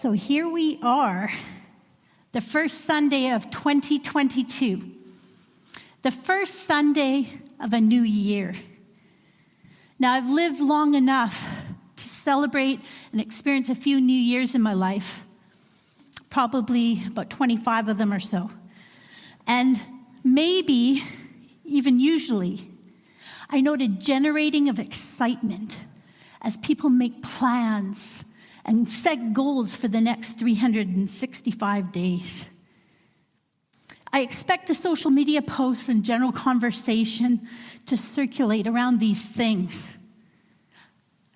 So here we are, the first Sunday of 2022, the first Sunday of a new year. Now, I've lived long enough to celebrate and experience a few New Years in my life, probably about 25 of them or so. And maybe, even usually, I note a generating of excitement as people make plans and set goals for the next 365 days. I expect the social media posts and general conversation to circulate around these things.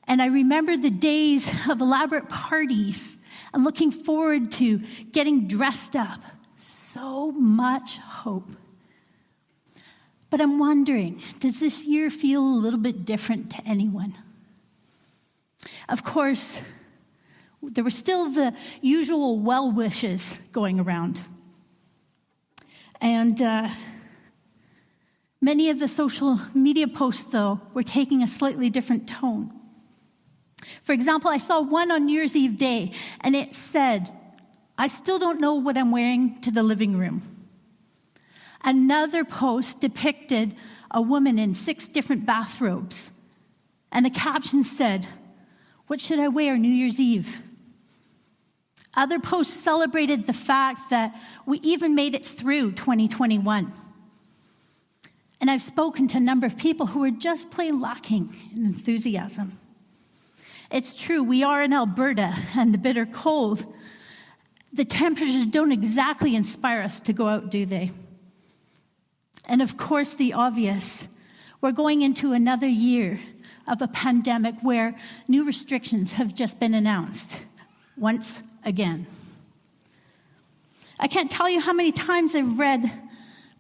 And I remember the days of elaborate parties and looking forward to getting dressed up. So much hope. But I'm wondering, does this year feel a little bit different to anyone? Of course, there were still the usual well wishes going around. And many of the social media posts, though, were taking a slightly different tone. For example, I saw one on New Year's Eve day, and it said, "I still don't know what I'm wearing to the living room." Another post depicted a woman in 6 different bathrobes, and the caption said, "What should I wear New Year's Eve?" Other posts celebrated the fact that we even made it through 2021. And I've spoken to a number of people who are just plain lacking in enthusiasm. It's true, we are in Alberta and the bitter cold. The temperatures don't exactly inspire us to go out, do they? And of course, the obvious. We're going into another year of a pandemic where new restrictions have just been announced once again. I can't tell you how many times I've read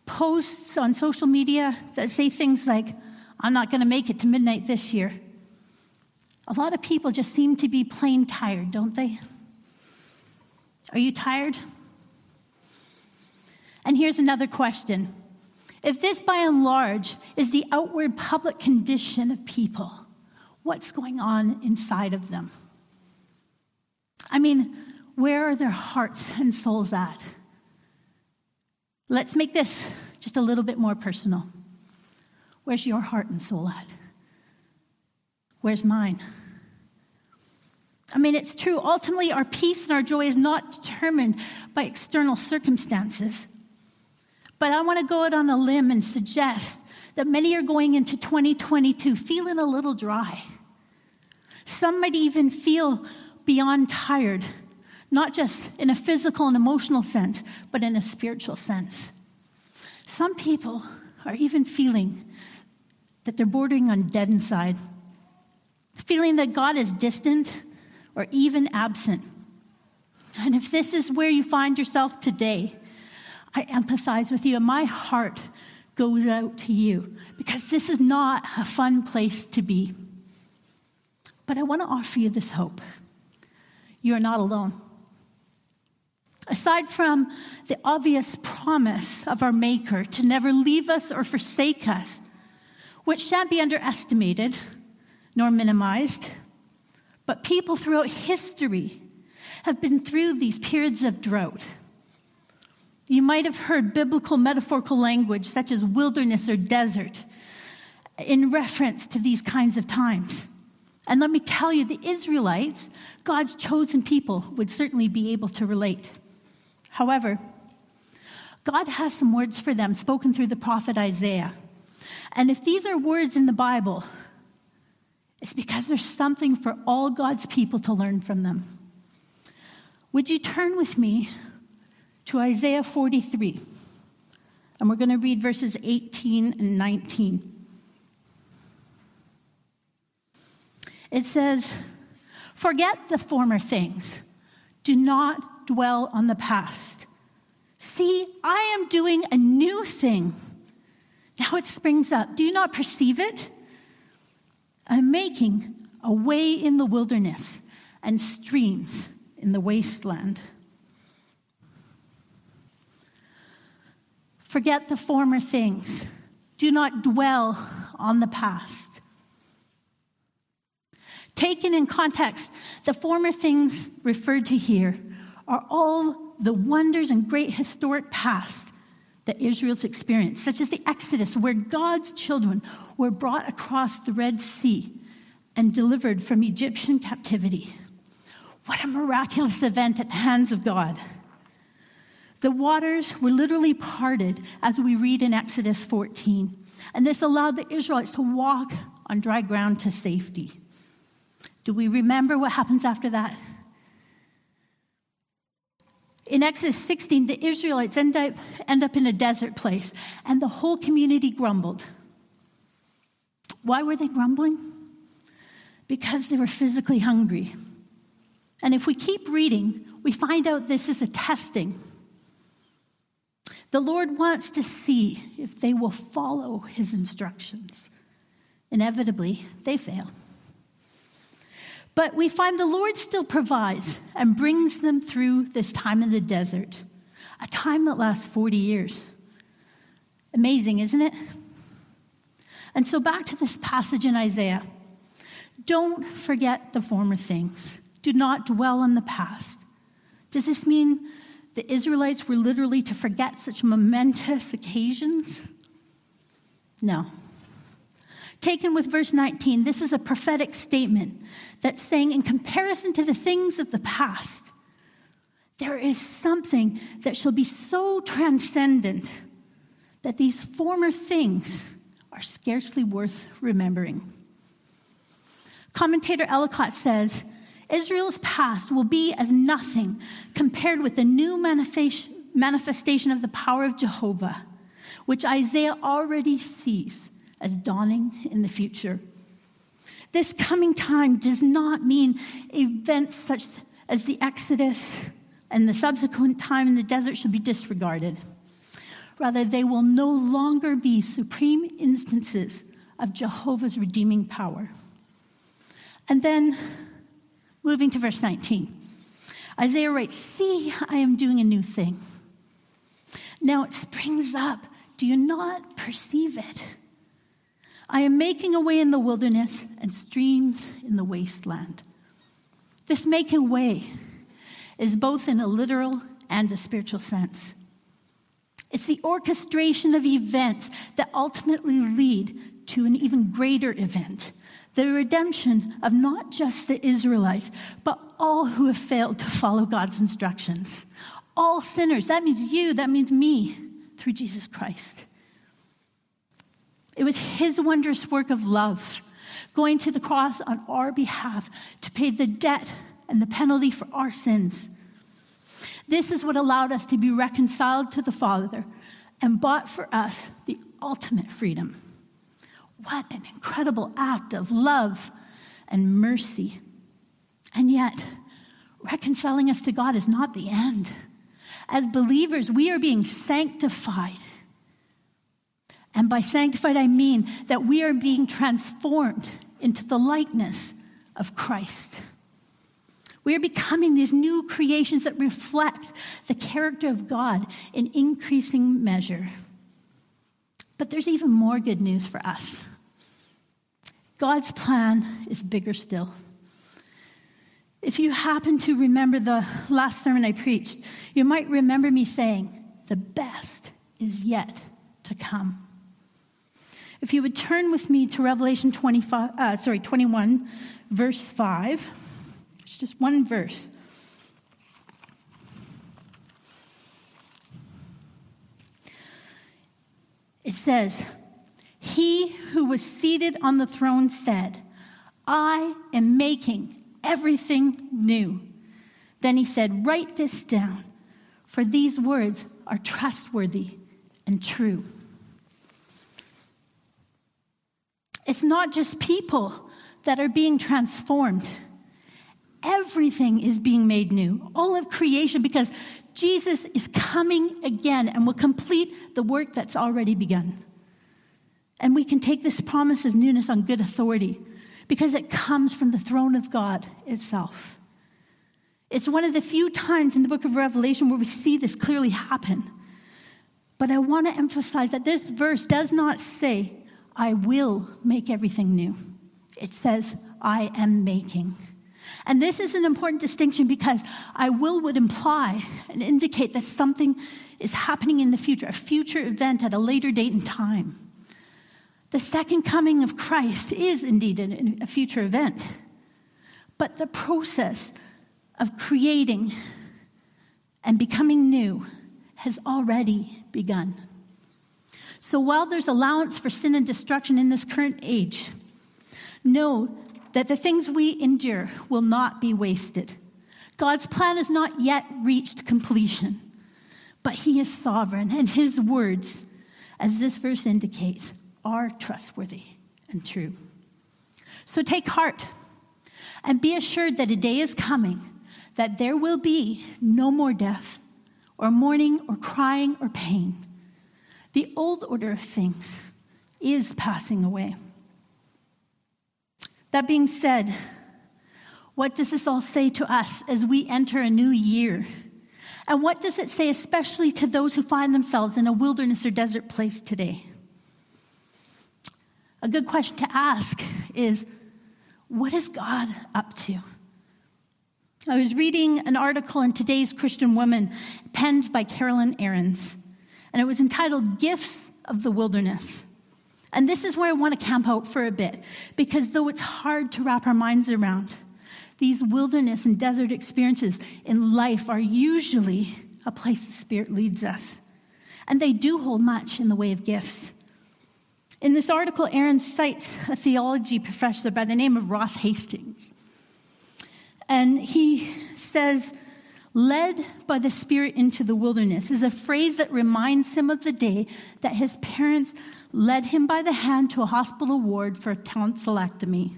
posts on social media that say things like, "I'm not going to make it to midnight this year." A lot of people just seem to be plain tired, don't they? Are you tired? And here's another question. If this, by and large, is the outward public condition of people, what's going on inside of them? I mean, where are their hearts and souls at? Let's make this just a little bit more personal. Where's your heart and soul at? Where's mine? I mean, it's true. Ultimately, our peace and our joy is not determined by external circumstances. But I want to go out on a limb and suggest that many are going into 2022 feeling a little dry. Some might even feel beyond tired, not just in a physical and emotional sense, but in a spiritual sense. Some people are even feeling that they're bordering on dead inside, feeling that God is distant or even absent. And if this is where you find yourself today, I empathize with you, and my heart goes out to you, because this is not a fun place to be. But I want to offer you this hope. You are not alone. Aside from the obvious promise of our Maker to never leave us or forsake us, which shan't be underestimated nor minimized, but people throughout history have been through these periods of drought. You might have heard biblical metaphorical language such as wilderness or desert in reference to these kinds of times. And let me tell you, the Israelites, God's chosen people, would certainly be able to relate. However, God has some words for them spoken through the prophet Isaiah. And if these are words in the Bible, it's because there's something for all God's people to learn from them. Would you turn with me to Isaiah 43, and we're going to read verses 18 and 19. It says, "Forget the former things. Do not dwell on the past. See, I am doing a new thing. Now it springs up. Do you not perceive it? I'm making a way in the wilderness and streams in the wasteland." Forget the former things. Do not dwell on the past. Taken in context, the former things referred to here are all the wonders and great historic past that Israel's experienced, such as the Exodus, where God's children were brought across the Red Sea and delivered from Egyptian captivity. What a miraculous event at the hands of God. The waters were literally parted, as we read in Exodus 14, and this allowed the Israelites to walk on dry ground to safety. Do we remember what happens after that? In Exodus 16, the Israelites end up in a desert place, and the whole community grumbled. Why were they grumbling? Because they were physically hungry. And if we keep reading, we find out this is a testing. The Lord wants to see if they will follow his instructions. Inevitably, they fail. But we find the Lord still provides and brings them through this time in the desert, a time that lasts 40 years. Amazing, isn't it? And so back to this passage in Isaiah. Don't forget the former things. Do not dwell on the past. Does this mean the Israelites were literally to forget such momentous occasions? No. Taken with verse 19, this is a prophetic statement that's saying, in comparison to the things of the past, there is something that shall be so transcendent that these former things are scarcely worth remembering. Commentator Ellicott says, Israel's past will be as nothing compared with the new manifestation of the power of Jehovah, which Isaiah already sees as dawning in the future. This coming time does not mean events such as the Exodus and the subsequent time in the desert should be disregarded. Rather, they will no longer be supreme instances of Jehovah's redeeming power. And then, moving to verse 19, Isaiah writes, "See, I am doing a new thing. Now it springs up. Do you not perceive it? I am making a way in the wilderness and streams in the wasteland." This making way is both in a literal and a spiritual sense. It's the orchestration of events that ultimately lead to an even greater event, the redemption of not just the Israelites, but all who have failed to follow God's instructions. All sinners, that means you, that means me, through Jesus Christ. It was his wondrous work of love, going to the cross on our behalf to pay the debt and the penalty for our sins. This is what allowed us to be reconciled to the Father and bought for us the ultimate freedom. What an incredible act of love and mercy. And yet, reconciling us to God is not the end. As believers, we are being sanctified. And by sanctified, I mean that we are being transformed into the likeness of Christ. We are becoming these new creations that reflect the character of God in increasing measure. But there's even more good news for us. God's plan is bigger still. If you happen to remember the last sermon I preached, you might remember me saying, the best is yet to come. If you would turn with me to Revelation 21, verse 5. It's just one verse. It says, "He who was seated on the throne said, 'I am making everything new.' Then he said, 'Write this down, for these words are trustworthy and true.'" It's not just people that are being transformed. Everything is being made new, all of creation, because Jesus is coming again and will complete the work that's already begun. And we can take this promise of newness on good authority because it comes from the throne of God itself. It's one of the few times in the book of Revelation where we see this clearly happen. But I want to emphasize that this verse does not say, "I will make everything new." It says, I am making. And this is an important distinction because I will would imply and indicate that something is happening in the future, a future event at a later date and time. The second coming of Christ is indeed a future event. But the process of creating and becoming new has already begun. So while there's allowance for sin and destruction in this current age, know that the things we endure will not be wasted. God's plan has not yet reached completion, but he is sovereign, and his words, as this verse indicates, are trustworthy and true. So take heart and be assured that a day is coming that there will be no more death or mourning or crying or pain. The old order of things is passing away. That being said, what does this all say to us as we enter a new year? And what does it say especially to those who find themselves in a wilderness or desert place today? A good question to ask is, what is God up to? I was reading an article in Today's Christian Woman penned by Carolyn Ahrens, and it was entitled Gifts of the Wilderness. And this is where I want to camp out for a bit, because though it's hard to wrap our minds around, these wilderness and desert experiences in life are usually a place the Spirit leads us. And they do hold much in the way of gifts. In this article, Aaron cites a theology professor by the name of Ross Hastings. And he says, "Led by the Spirit into the wilderness" is a phrase that reminds him of the day that his parents led him by the hand to a hospital ward for a tonsillectomy.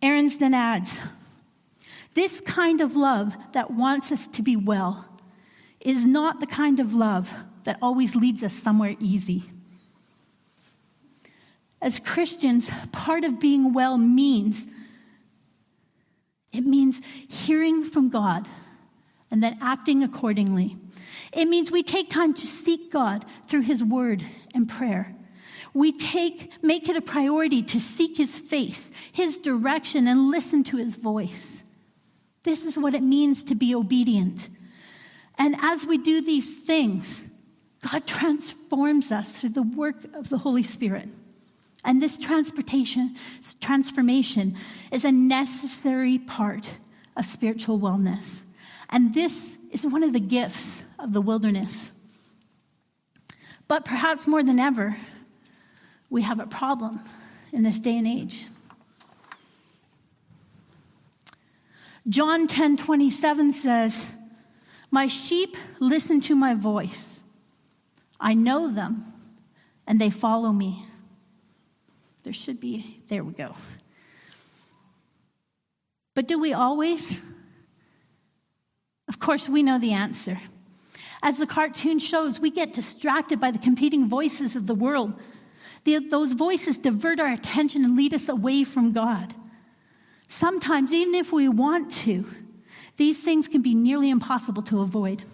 Ahrens then adds, "This kind of love that wants us to be well is not the kind of love that always leads us somewhere easy." As Christians, part of being well means hearing from God and then acting accordingly. It means we take time to seek God through his word and prayer. We make it a priority to seek his face, his direction, and listen to his voice. This is what it means to be obedient. And as we do these things, God transforms us through the work of the Holy Spirit. And this transformation is a necessary part of spiritual wellness. And this is one of the gifts of the wilderness. But perhaps more than ever, we have a problem in this day and age. John 10:27 says, "My sheep listen to my voice. I know them, and they follow me." There we go. But do we always? Of course, we know the answer. As the cartoon shows, we get distracted by the competing voices of the world. Those voices divert our attention and lead us away from God. Sometimes, even if we want to, these things can be nearly impossible to avoid.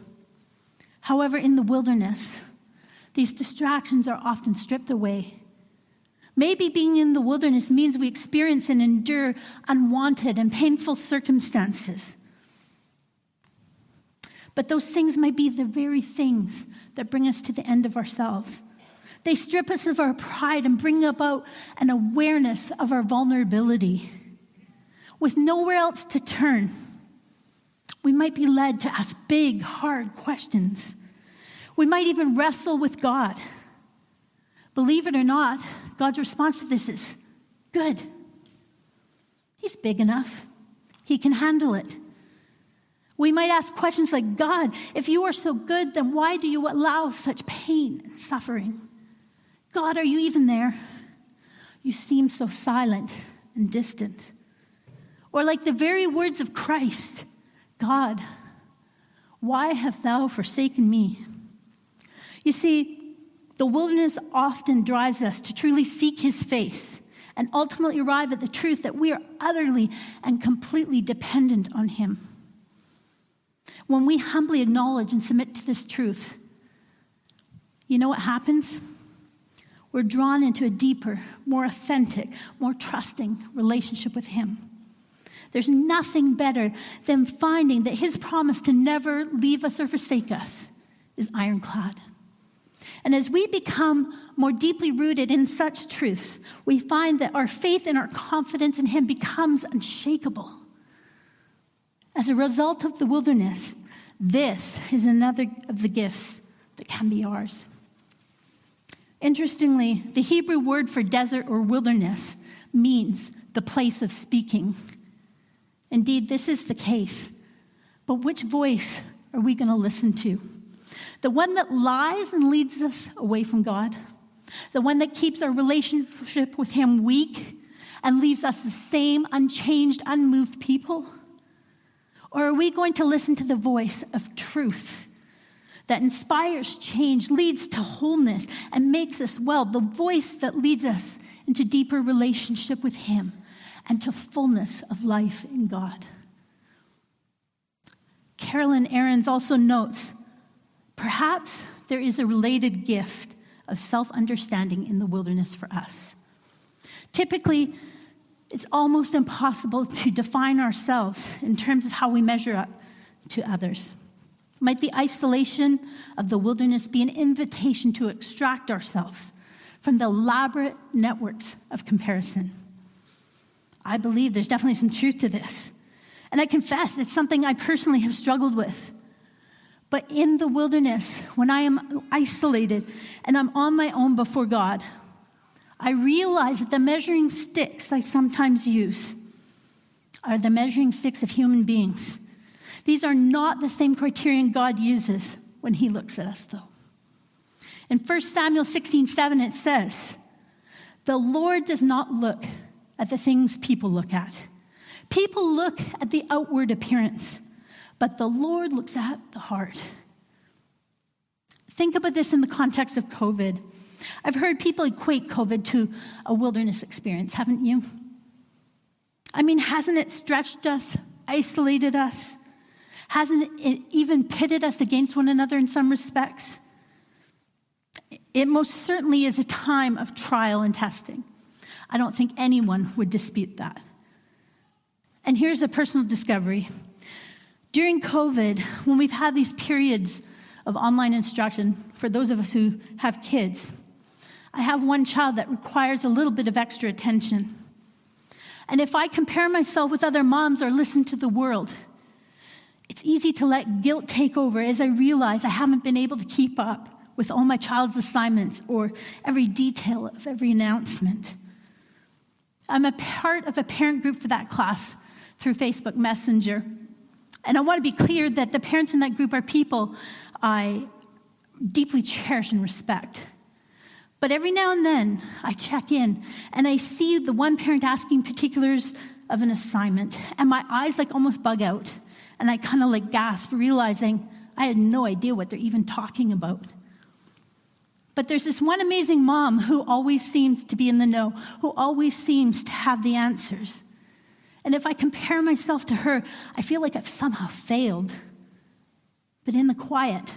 However, in the wilderness, these distractions are often stripped away. Maybe being in the wilderness means we experience and endure unwanted and painful circumstances. But those things might be the very things that bring us to the end of ourselves. They strip us of our pride and bring about an awareness of our vulnerability. With nowhere else to turn, we might be led to ask big, hard questions. We might even wrestle with God. Believe it or not, God's response to this is good. He's big enough. He can handle it. We might ask questions like, "God, if you are so good, then why do you allow such pain and suffering? God, are you even there? You seem so silent and distant." Or like the very words of Christ, "God, why hast thou forsaken me?" You see, the wilderness often drives us to truly seek his face and ultimately arrive at the truth that we are utterly and completely dependent on him. When we humbly acknowledge and submit to this truth, you know what happens? we're drawn into a deeper, more authentic, more trusting relationship with him. There's nothing better than finding that his promise to never leave us or forsake us is ironclad. And as we become more deeply rooted in such truths, we find that our faith and our confidence in him becomes unshakable. As a result of the wilderness, this is another of the gifts that can be ours. Interestingly, the Hebrew word for desert or wilderness means the place of speaking. Indeed, this is the case. But which voice are we going to listen to? The one that lies and leads us away from God? The one that keeps our relationship with him weak and leaves us the same unchanged, unmoved people? Or are we going to listen to the voice of truth that inspires change, leads to wholeness, and makes us well? The voice that leads us into deeper relationship with him and to fullness of life in God. Carolyn Ahrens also notes, perhaps there is a related gift of self-understanding in the wilderness for us. Typically, it's almost impossible to define ourselves in terms of how we measure up to others. Might the isolation of the wilderness be an invitation to extract ourselves from the elaborate networks of comparison? I believe there's definitely some truth to this. And I confess it's something I personally have struggled with. But in the wilderness, when I am isolated and I'm on my own before God, I realize that the measuring sticks I sometimes use are the measuring sticks of human beings. These are not the same criterion God uses when he looks at us, though. In 1 Samuel 16:7, it says, "The Lord does not look at the things people look at. People look at the outward appearance, but the Lord looks at the heart." Think about this in the context of COVID. I've heard people equate COVID to a wilderness experience, haven't you? I mean, hasn't it stretched us, isolated us? Hasn't it even pitted us against one another in some respects? It most certainly is a time of trial and testing. I don't think anyone would dispute that. And here's a personal discovery. During COVID, when we've had these periods of online instruction, for those of us who have kids, I have one child that requires a little bit of extra attention. And if I compare myself with other moms or listen to the world, it's easy to let guilt take over as I realize I haven't been able to keep up with all my child's assignments or every detail of every announcement. I'm a part of a parent group for that class through Facebook Messenger. And I want to be clear that the parents in that group are people I deeply cherish and respect. But every now and then, I check in, and I see the one parent asking particulars of an assignment, and my eyes like almost bug out, and I kind of like gasp, realizing I had no idea what they're even talking about. But there's this one amazing mom who always seems to be in the know, who always seems to have the answers. And if I compare myself to her, I feel like I've somehow failed. But in the quiet,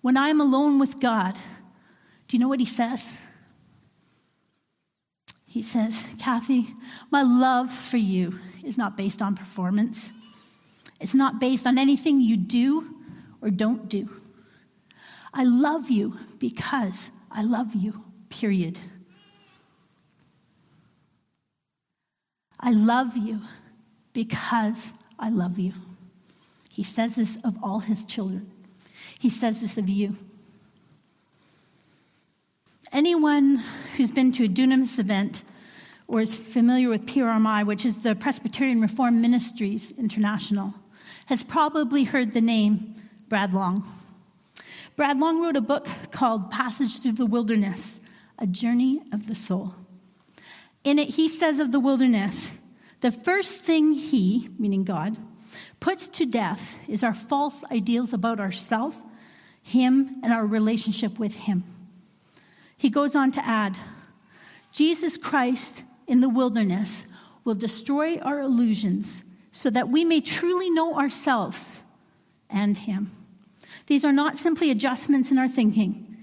when I'm alone with God, do you know what he says? He says, "Kathy, my love for you is not based on performance. It's not based on anything you do or don't do. I love you because I love you, period. I love you because I love you." He says this of all his children. He says this of you. Anyone who's been to a Dunamis event or is familiar with PRMI, which is the Presbyterian Reformed Ministries International, has probably heard the name Brad Long. Brad Long wrote a book called Passage Through the Wilderness, A Journey of the Soul. In it, he says of the wilderness, "The first thing he," meaning God, "puts to death is our false ideals about ourselves, him, and our relationship with him." He goes on to add, "Jesus Christ in the wilderness will destroy our illusions so that we may truly know ourselves and him. These are not simply adjustments in our thinking.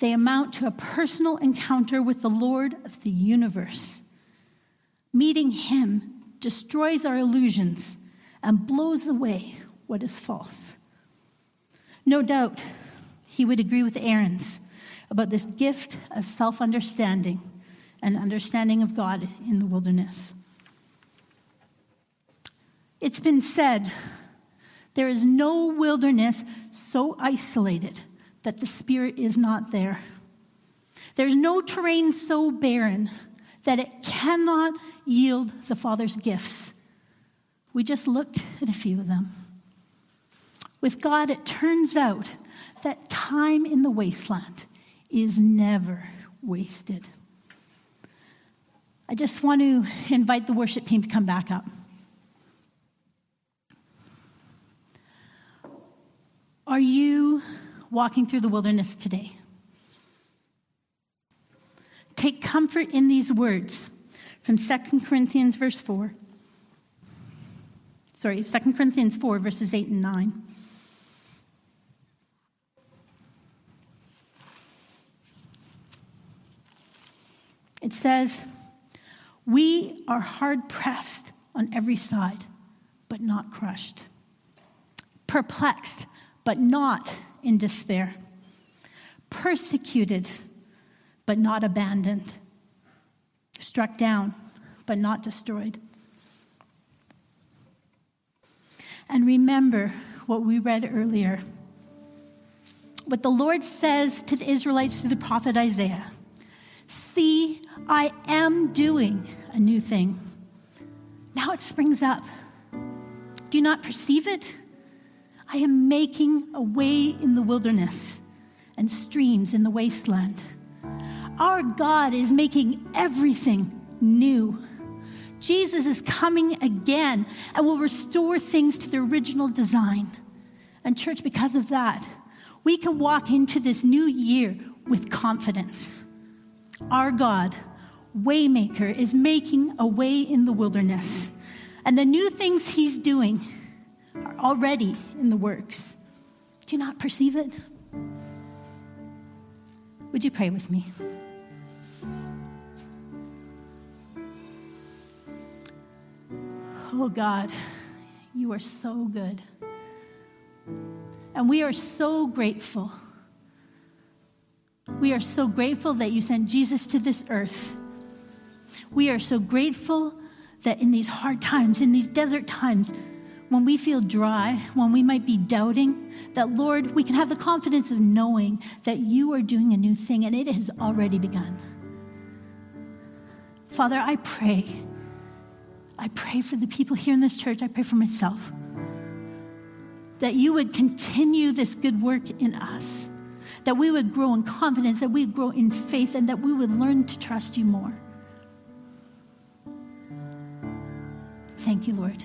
They amount to a personal encounter with the Lord of the universe. Meeting him destroys our illusions and blows away what is false. No doubt he would agree with Ahrens about this gift of self-understanding and understanding of God in the wilderness. It's been said, there is no wilderness so isolated that the Spirit is not there. There's no terrain so barren that it cannot yield the Father's gifts. We just looked at a few of them. With God, it turns out that time in the wasteland is never wasted. I just want to invite the worship team to come back up. Are you walking through the wilderness today? Take comfort in these words from 2 Corinthians 4, verses 8 and 9. It says, "We are hard pressed on every side, but not crushed. Perplexed, but not in despair. Persecuted, but not abandoned. Struck down, but not destroyed." And remember what we read earlier. What the Lord says to the Israelites through the prophet Isaiah. "See, I am doing a new thing. Now it springs up. Do you not perceive it? I am making a way in the wilderness and streams in the wasteland." Our God is making everything new. Jesus is coming again and will restore things to their original design. And church, because of that, we can walk into this new year with confidence. Our God, Waymaker, is making a way in the wilderness. And the new things he's doing are already in the works. Do you not perceive it? Would you pray with me? Oh God, you are so good. And we are so grateful. We are so grateful that you sent Jesus to this earth. We are so grateful that in these hard times, in these desert times, when we feel dry, when we might be doubting, that, Lord, we can have the confidence of knowing that you are doing a new thing and it has already begun. Father, I pray for the people here in this church. I pray for myself that you would continue this good work in us, that we would grow in confidence, that we would grow in faith, and that we would learn to trust you more. Thank you, Lord.